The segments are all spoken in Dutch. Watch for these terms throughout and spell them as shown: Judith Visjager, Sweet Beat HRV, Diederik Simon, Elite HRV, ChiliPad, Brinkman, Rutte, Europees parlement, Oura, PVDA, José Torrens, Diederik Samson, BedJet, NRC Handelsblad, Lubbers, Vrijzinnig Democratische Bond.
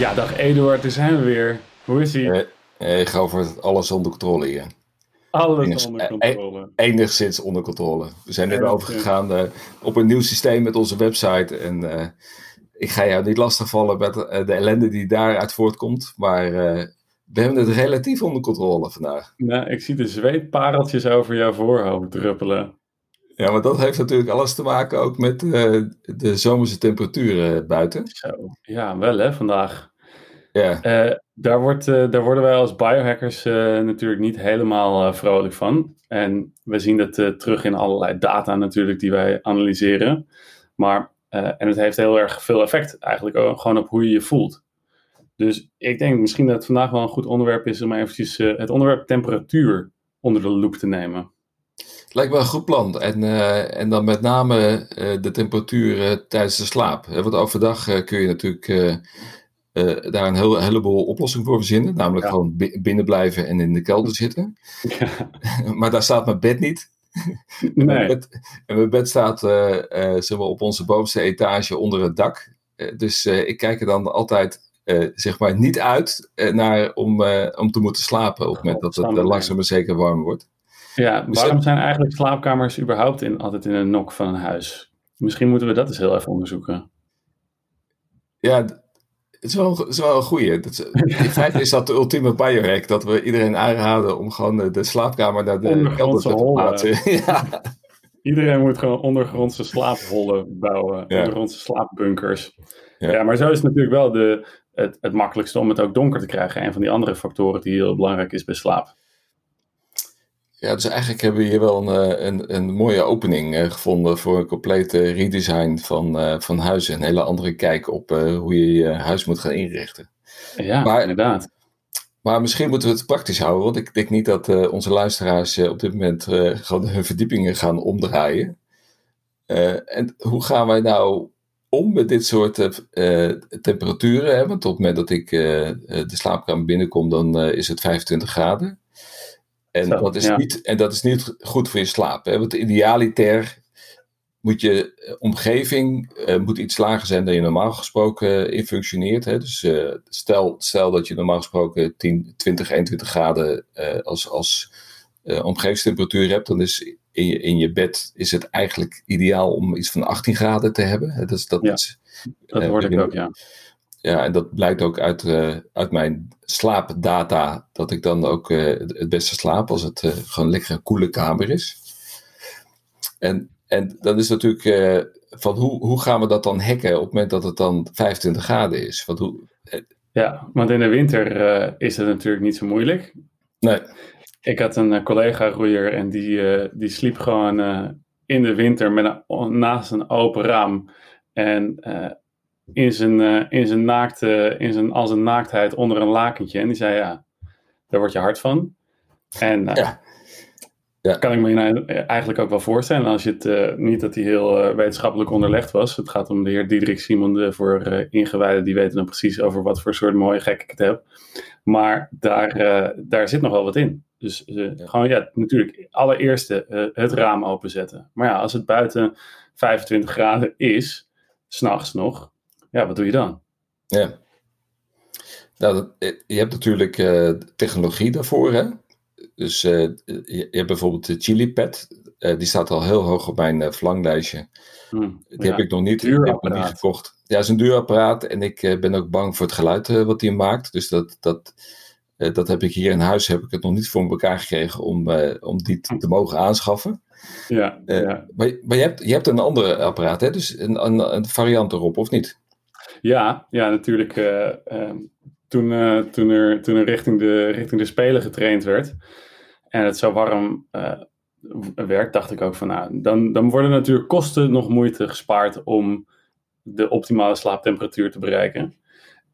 Ja, dag Eduard, daar zijn we weer. Hoe is ie? Ik ga over alles onder controle hier. Alles onder controle. Enigszins onder controle. We zijn net overgegaan op een nieuw systeem met onze website. En ik ga jou niet lastigvallen met de ellende die daaruit voortkomt. Maar we hebben het relatief onder controle vandaag. Nou, ik zie de zweetpareltjes over jouw voorhoofd druppelen. Ja, maar dat heeft natuurlijk alles te maken ook met de zomerse temperaturen buiten. Zo, ja, wel hè, vandaag. Ja. Daar worden wij als biohackers natuurlijk niet helemaal vrolijk van. En we zien dat terug in allerlei data natuurlijk die wij analyseren. Maar, en het heeft heel erg veel effect eigenlijk ook, gewoon op hoe je je voelt. Dus ik denk misschien dat het vandaag wel een goed onderwerp is om eventjes het onderwerp temperatuur onder de loep te nemen. Lijkt wel een goed plan. En dan met name de temperatuur tijdens de slaap. Want overdag kun je natuurlijk daar een heleboel oplossingen voor verzinnen. Namelijk gewoon binnen blijven en in de kelder zitten. Ja. Maar daar staat mijn bed niet. Nee. Mijn bed staat op onze bovenste etage onder het dak. Dus ik kijk er dan altijd niet uit naar om te moeten slapen. Op het moment dat het langzaam maar zeker warm wordt. Ja, waarom zijn eigenlijk slaapkamers überhaupt altijd in een nok van een huis? Misschien moeten we dat eens heel even onderzoeken. Ja, het is wel een goeie. In feite is dat de ultieme biohack, dat we iedereen aanraden om gewoon de slaapkamer naar de kelder te plaatsen. Ja. Iedereen moet gewoon ondergrondse slaaphollen bouwen, ondergrondse slaapbunkers. Ja. Ja, maar zo is het natuurlijk wel het makkelijkste om het ook donker te krijgen. Een van die andere factoren die heel belangrijk is bij slaap. Ja, dus eigenlijk hebben we hier wel een mooie opening gevonden voor een complete redesign van huizen. Een hele andere kijk op hoe je je huis moet gaan inrichten. Ja, inderdaad. Maar misschien moeten we het praktisch houden, want ik denk niet dat onze luisteraars op dit moment gewoon hun verdiepingen gaan omdraaien. En hoe gaan wij nou om met dit soort temperaturen? Hè? Want op het moment dat ik de slaapkamer binnenkom, dan is het 25 graden. En dat is niet goed voor je slaap. Hè? Want idealiter moet je omgeving moet iets lager zijn dan je normaal gesproken in functioneert. Hè? Dus stel dat je normaal gesproken 10, 20, 21 graden als omgevingstemperatuur hebt. Dan is in je bed is het eigenlijk ideaal om iets van 18 graden te hebben. Hè? Dat hoorde ik ook, ja. Ja, en dat blijkt ook uit mijn slaapdata, dat ik dan ook het beste slaap als het gewoon lekker een koele kamer is. En dan is natuurlijk van hoe gaan we dat dan hacken op het moment dat het dan 25 graden is? Ja, want in de winter is het natuurlijk niet zo moeilijk. Nee. Ik had een collega roeier en die sliep gewoon in de winter naast een open raam en in zijn naaktheid onder een lakentje. En die zei, ja, daar word je hard van. En dat kan ik me eigenlijk ook wel voorstellen. Als je het niet dat hij heel wetenschappelijk onderlegd was. Het gaat om de heer Diederik Simon, voor ingewijden. Die weten dan precies over wat voor soort mooie gek ik het heb. Maar daar zit nog wel wat in. Dus gewoon, ja, natuurlijk allereerste het raam openzetten. Maar ja, als het buiten 25 graden is, 's nachts nog. Ja, wat doe je dan? Ja. Nou, je hebt natuurlijk technologie daarvoor, hè? Dus je hebt bijvoorbeeld de ChiliPad. Die staat al heel hoog op mijn verlanglijstje. Die heb ik nog niet gekocht. Ja, het is een duur apparaat. En ik ben ook bang voor het geluid wat die maakt. Dus dat heb ik hier in huis. Heb ik het nog niet voor elkaar gekregen om die te mogen aanschaffen. Ja, ja. Maar je hebt een ander apparaat, hè? Dus een variant erop, of niet? Ja, natuurlijk. Toen er richting de Spelen getraind werd en het zo warm werd, dacht ik ook van, nou, dan worden natuurlijk kosten nog moeite gespaard om de optimale slaaptemperatuur te bereiken.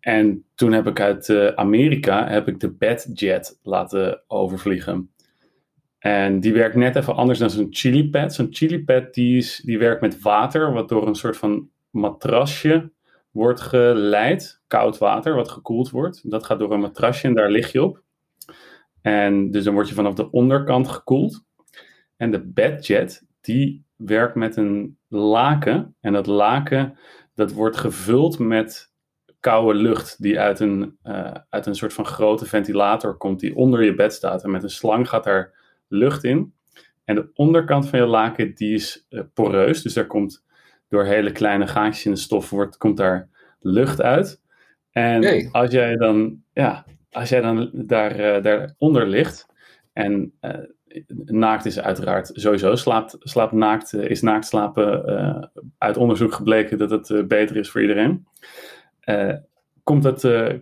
En toen heb ik uit Amerika de BedJet laten overvliegen. En die werkt net even anders dan zo'n ChiliPad. Zo'n ChiliPad die werkt met water, wat door een soort van matrasje wordt geleid. Koud water, wat gekoeld wordt. Dat gaat door een matrasje en daar lig je op. En dus dan word je vanaf de onderkant gekoeld. En de BedJet, die werkt met een laken. En dat laken, dat wordt gevuld met koude lucht die uit een soort van grote ventilator komt die onder je bed staat. En met een slang gaat daar lucht in. En de onderkant van je laken die is poreus. Dus daar komt door hele kleine gaatjes in de stof komt daar lucht uit. En als jij dan daaronder ligt en naakt is uiteraard sowieso slaapt naakt, is naakt slapen uit onderzoek gebleken dat het beter is voor iedereen. Komt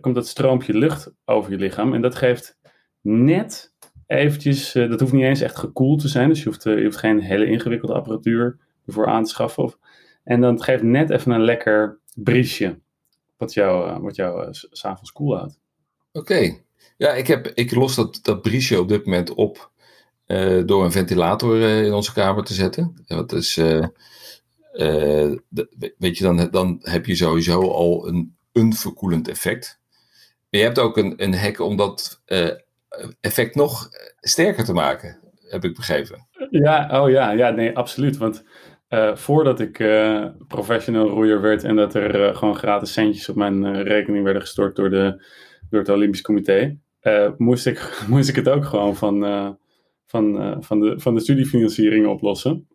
dat stroompje lucht over je lichaam en dat geeft net eventjes, dat hoeft niet eens echt gekoeld te zijn, dus je hoeft geen hele ingewikkelde apparatuur ervoor aan te schaffen. En dan geeft net even een lekker briesje wat jou s'avonds koel houdt. Oké. Ja, ik los dat briesje op dit moment op door een ventilator in onze kamer te zetten. Dat is, weet je, dan heb je sowieso al een verkoelend effect. Maar je hebt ook een hack om dat effect nog sterker te maken, heb ik begrepen. Ja, nee, absoluut. Want voordat ik professioneel roeier werd en dat er gewoon gratis centjes op mijn rekening werden gestort door het Olympisch Comité, moest ik het ook gewoon van de studiefinanciering oplossen.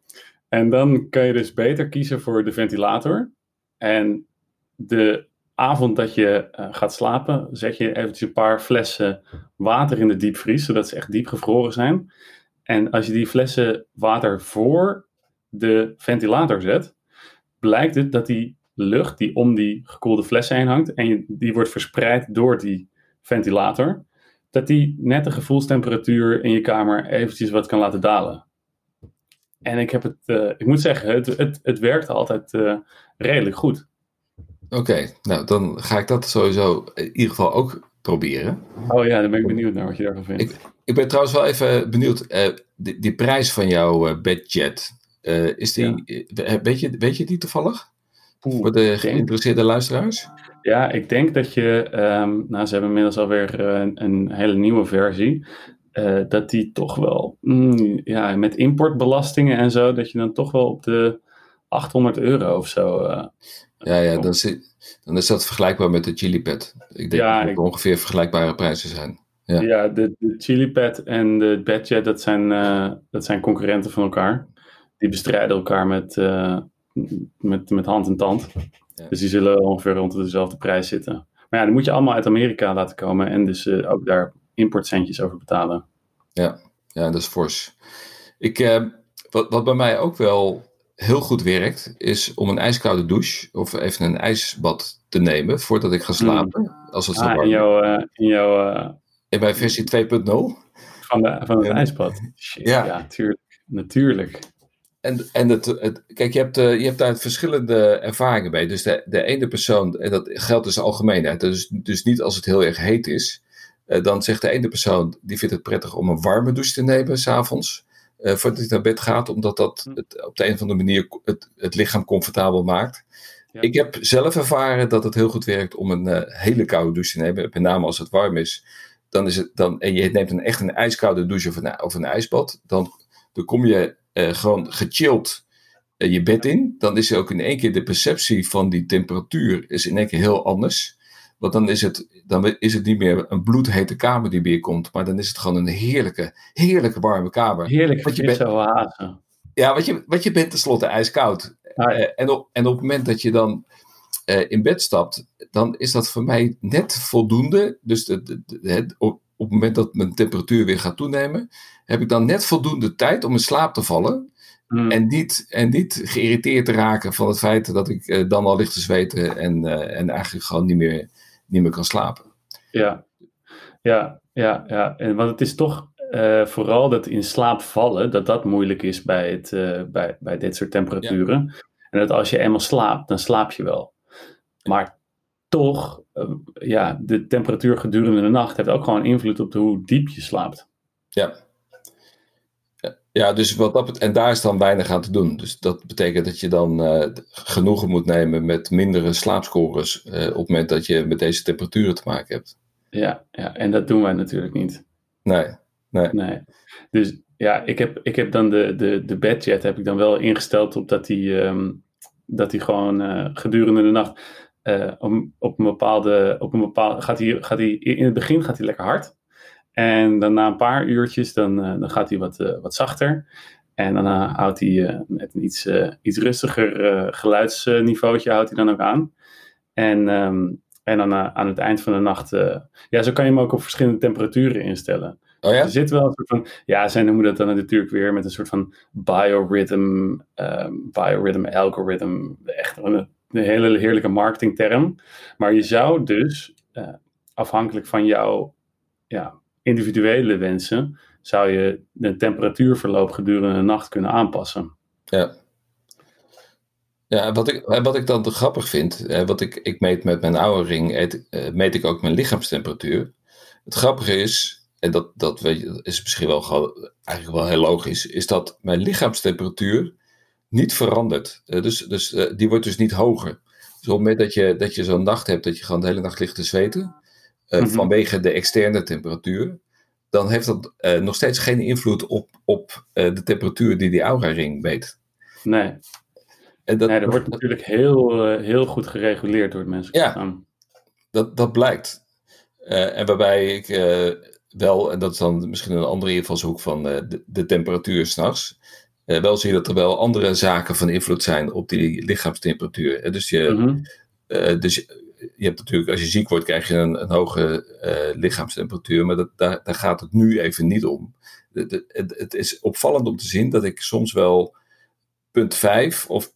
En dan kan je dus beter kiezen voor de ventilator. En de avond dat je gaat slapen, zet je eventjes een paar flessen water in de diepvries, zodat ze echt diep gevroren zijn. En als je die flessen water voor de ventilator zet, blijkt het dat die lucht die om die gekoelde fles heen hangt en die wordt verspreid door die ventilator, dat die net de gevoelstemperatuur in je kamer eventjes wat kan laten dalen. En ik moet zeggen, het werkt altijd redelijk goed. Oké, nou dan ga ik dat sowieso in ieder geval ook proberen. Oh ja, dan ben ik benieuwd naar wat je daarvan vindt. Ik ben trouwens wel even benieuwd, die prijs van jouw BedJet, is die, ja. weet je die toevallig? Voor de geïnteresseerde luisteraars? Ja, ik denk dat je, ze hebben inmiddels alweer een hele nieuwe versie, dat die toch wel, met importbelastingen en zo, dat je dan toch wel op de €800 of zo. Dan is dat vergelijkbaar met de ChiliPad. Ik denk dat het ongeveer vergelijkbare prijzen zijn. Ja, de ChiliPad en de BedJet, dat zijn concurrenten van elkaar. Die bestrijden elkaar met hand en tand. Ja. Dus die zullen ongeveer rond dezelfde prijs zitten. Maar ja, die moet je allemaal uit Amerika laten komen. En dus ook daar importcentjes over betalen. Ja, dat is fors. Wat bij mij ook wel heel goed werkt, is om een ijskoude douche of even een ijsbad te nemen voordat ik ga slapen. Als het zo warm is. In mijn versie 2.0. Van het ijsbad. Shit, ja, natuurlijk. En kijk, je hebt daar verschillende ervaringen mee. Dus de ene persoon, en dat geldt dus algemeenheid, dus niet als het heel erg heet is, dan zegt de ene persoon, die vindt het prettig om een warme douche te nemen 's avonds, voordat hij naar bed gaat, omdat dat het op de een of andere manier het lichaam comfortabel maakt. Ja. Ik heb zelf ervaren dat het heel goed werkt om een hele koude douche te nemen, met name als het warm is. Dan is het en je neemt echt een ijskoude douche of een ijsbad, dan kom je gewoon gechilled je bed in. Dan is er ook in één keer de perceptie van die temperatuur is in één keer heel anders. Want dan is het niet meer een bloedhete kamer die binnenkomt, maar dan is het gewoon een heerlijke warme kamer. Heerlijk frisse oase. Ja, want je bent tenslotte ijskoud. Ah, ja. En op het moment dat je dan in bed stapt, dan is dat voor mij net voldoende. Dus op het moment dat mijn temperatuur weer gaat toenemen, heb ik dan net voldoende tijd om in slaap te vallen. En niet geïrriteerd te raken van het feit dat ik dan al ligt te zweten en eigenlijk gewoon niet meer kan slapen. Ja. En want het is toch vooral dat in slaap vallen, dat moeilijk is bij dit soort temperaturen. Ja. En dat als je eenmaal slaapt, dan slaap je wel. Maar toch, de temperatuur gedurende de nacht heeft ook gewoon invloed op hoe diep je slaapt. Ja, dus en daar is dan weinig aan te doen. Dus dat betekent dat je dan genoegen moet nemen met mindere slaapscores op het moment dat je met deze temperaturen te maken hebt. Ja, en dat doen wij natuurlijk niet. Nee. Dus ja, ik heb dan de BedJet heb ik dan wel ingesteld op dat die gewoon gedurende de nacht in het begin gaat hij lekker hard. En dan na een paar uurtjes, dan gaat hij wat zachter. En daarna houdt hij met een iets rustiger geluidsniveautje houdt hij dan ook aan. En dan aan het eind van de nacht... zo kan je hem ook op verschillende temperaturen instellen. Oh ja? Er zit wel een soort van... Ja, zij noemen dat dan natuurlijk weer met een soort van biorhythm algorithm. Echt een hele heerlijke marketingterm. Maar je zou dus, afhankelijk van jouw individuele wensen, zou je de temperatuurverloop gedurende de nacht kunnen aanpassen. Ja. Ja, wat ik dan te grappig vind, ik meet met mijn oude ring, meet ik ook mijn lichaamstemperatuur. Het grappige is, en dat is misschien wel eigenlijk wel heel logisch, is dat mijn lichaamstemperatuur niet verandert. Dus die wordt dus niet hoger. Dus op het moment dat je zo'n nacht hebt, dat je gewoon de hele nacht ligt te zweten, vanwege de externe temperatuur, dan heeft dat nog steeds geen invloed op de temperatuur die Oura-ring meet. Nee. En dat wordt natuurlijk heel goed gereguleerd door het mensen. Ja, dat blijkt. En waarbij ik wel, en dat is dan misschien een andere invalshoek van de temperatuur s'nachts, wel zie dat er wel andere zaken van invloed zijn op die lichaamstemperatuur. Dus je hebt natuurlijk, als je ziek wordt, krijg je een hoge lichaamstemperatuur, maar daar gaat het nu even niet om. Het is opvallend om te zien dat ik soms wel 0,5 of 0,7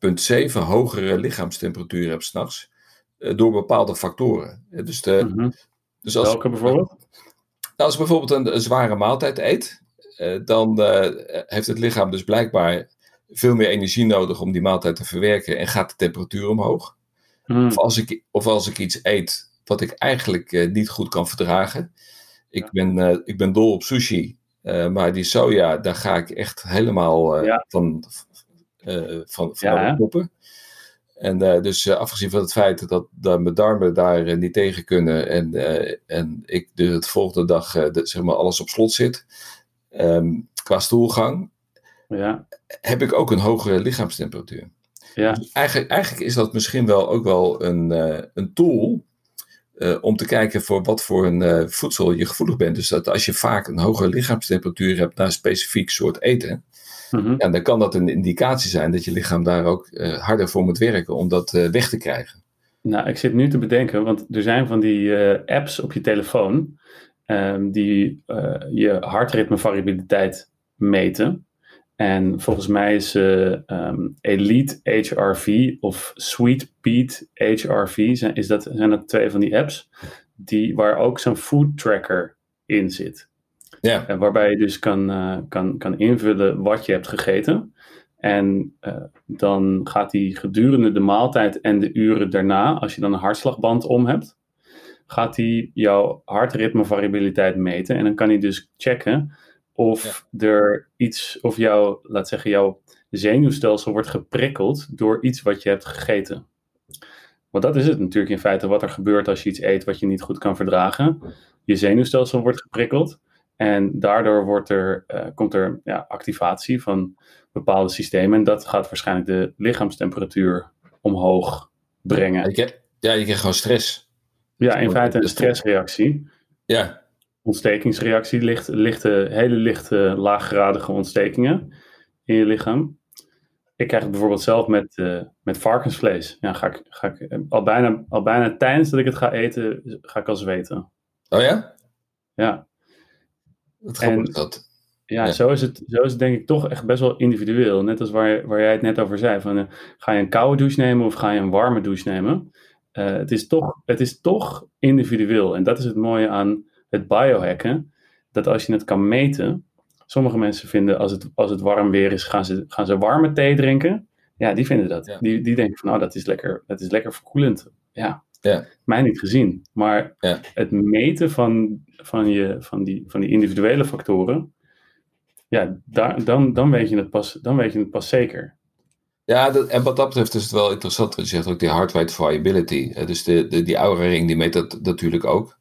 hogere lichaamstemperatuur heb s'nachts, door bepaalde factoren. Dus als, welke bijvoorbeeld? Nou, als je bijvoorbeeld een zware maaltijd eet, dan heeft het lichaam dus blijkbaar veel meer energie nodig om die maaltijd te verwerken en gaat de temperatuur omhoog. Mm. Of als ik iets eet wat ik eigenlijk niet goed kan verdragen. Ik ben dol op sushi, maar die soja, daar ga ik echt helemaal van poppen. En dus afgezien van het feit dat mijn darmen daar niet tegen kunnen en ik dus het volgende dag alles op slot zit, qua stoelgang, heb ik ook een hogere lichaamstemperatuur. Ja. Dus eigenlijk is dat misschien wel ook wel een tool om te kijken voor wat voor een voedsel je gevoelig bent. Dus dat als je vaak een hogere lichaamstemperatuur hebt naar een specifiek soort eten, dan kan dat een indicatie zijn dat je lichaam daar ook harder voor moet werken om dat weg te krijgen. Nou, ik zit nu te bedenken, want er zijn van die apps op je telefoon die je hartritmevariabiliteit meten. En volgens mij is Elite HRV of Sweet Beat HRV, zijn dat twee van die apps waar ook zo'n food tracker in zit. Ja. En waarbij je dus kan invullen wat je hebt gegeten. En dan gaat die gedurende de maaltijd en de uren daarna, als je dan een hartslagband om hebt, gaat die jouw hartritmevariabiliteit meten. En dan kan hij dus checken of jouw zenuwstelsel wordt geprikkeld door iets wat je hebt gegeten. Want dat is het natuurlijk in feite wat er gebeurt als je iets eet wat je niet goed kan verdragen. Je zenuwstelsel wordt geprikkeld en daardoor komt er activatie van bepaalde systemen. En dat gaat waarschijnlijk de lichaamstemperatuur omhoog brengen. Je krijgt gewoon stress. Ja, in feite een stressreactie. Ja. Ontstekingsreactie, hele lichte, laaggradige ontstekingen in je lichaam. Ik krijg het bijvoorbeeld zelf met varkensvlees. Ja, ga ik al bijna tijdens dat ik het ga eten, ga ik al zweten. Oh ja? Ja. Wat grappig is dat. Ja, ja. Zo is het denk ik toch echt best wel individueel. Net als waar jij het net over zei. Van, ga je een koude douche nemen of ga je een warme douche nemen? Het is toch individueel. En dat is het mooie aan het biohacken, dat als je het kan meten, sommige mensen vinden als het warm weer is, gaan ze warme thee drinken. Ja, die vinden dat. Ja. Die denken van, dat is lekker verkoelend. Ja. Mij niet gezien. Maar het meten van die individuele factoren, dan weet je het pas zeker. Ja, en wat dat betreft is het wel interessant, want je zegt ook die heart-rate variability. Dus die Oura-ring die meet dat natuurlijk ook.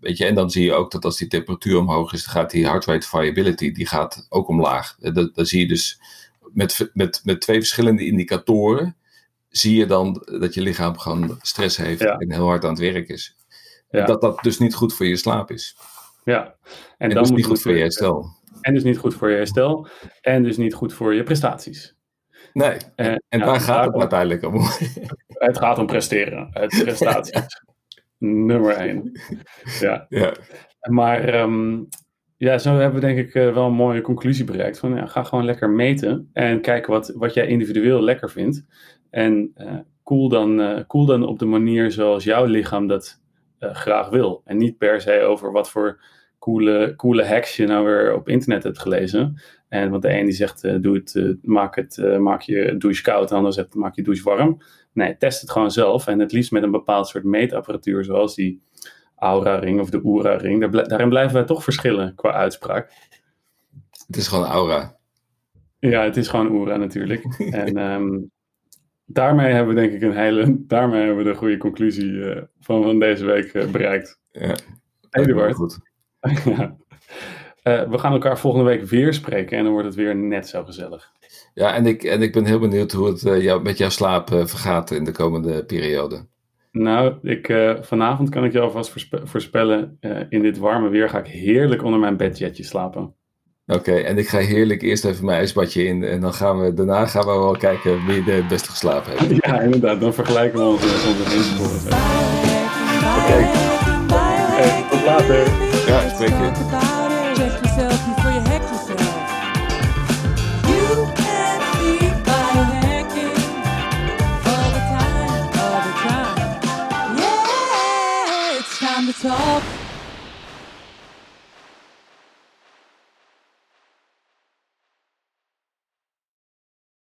Weet je, en dan zie je ook dat als die temperatuur omhoog is, dan gaat die heart rate variability, die gaat ook omlaag. Dan zie je dus met twee verschillende indicatoren, zie je dan dat je lichaam gewoon stress heeft en heel hard aan het werk is. Ja. En dat dus niet goed voor je slaap is. Ja. En dan dus moet niet goed voor je herstel. En dus niet goed voor je herstel. En dus niet goed voor je prestaties. Nee. En waar gaat het uiteindelijk om? Het gaat om presteren. Het prestaties. Nummer 1. Ja. Ja. Maar zo hebben we denk ik wel een mooie conclusie bereikt. Van, ja, ga gewoon lekker meten en kijk wat jij individueel lekker vindt. En koel dan op de manier zoals jouw lichaam dat graag wil. En niet per se over wat voor coole hacks je nou weer op internet hebt gelezen. En want de een die zegt, maak je douche koud. De ander zegt, maak je douche warm. Nee, test het gewoon zelf. En het liefst met een bepaald soort meetapparatuur zoals die Oura-ring of de Oura-ring. Daarin blijven wij toch verschillen qua uitspraak. Het is gewoon Oura. Ja, het is gewoon Oura natuurlijk. En daarmee hebben we denk ik de goede conclusie van deze week bereikt. Ja, Eduard. Goed. Ja. We gaan elkaar volgende week weer spreken en dan wordt het weer net zo gezellig. Ja, en ik ben heel benieuwd hoe het met jouw slaap vergaat in de komende periode. Nou, vanavond kan ik jou alvast voorspellen. In dit warme weer ga ik heerlijk onder mijn bedjetje slapen. Oké, en ik ga heerlijk eerst even mijn ijsbadje in. En dan daarna gaan we wel kijken wie het beste geslapen heeft. Ja, inderdaad. Dan vergelijken we onze insporen. Oké. Tot later. Ja, spreek je. Talk.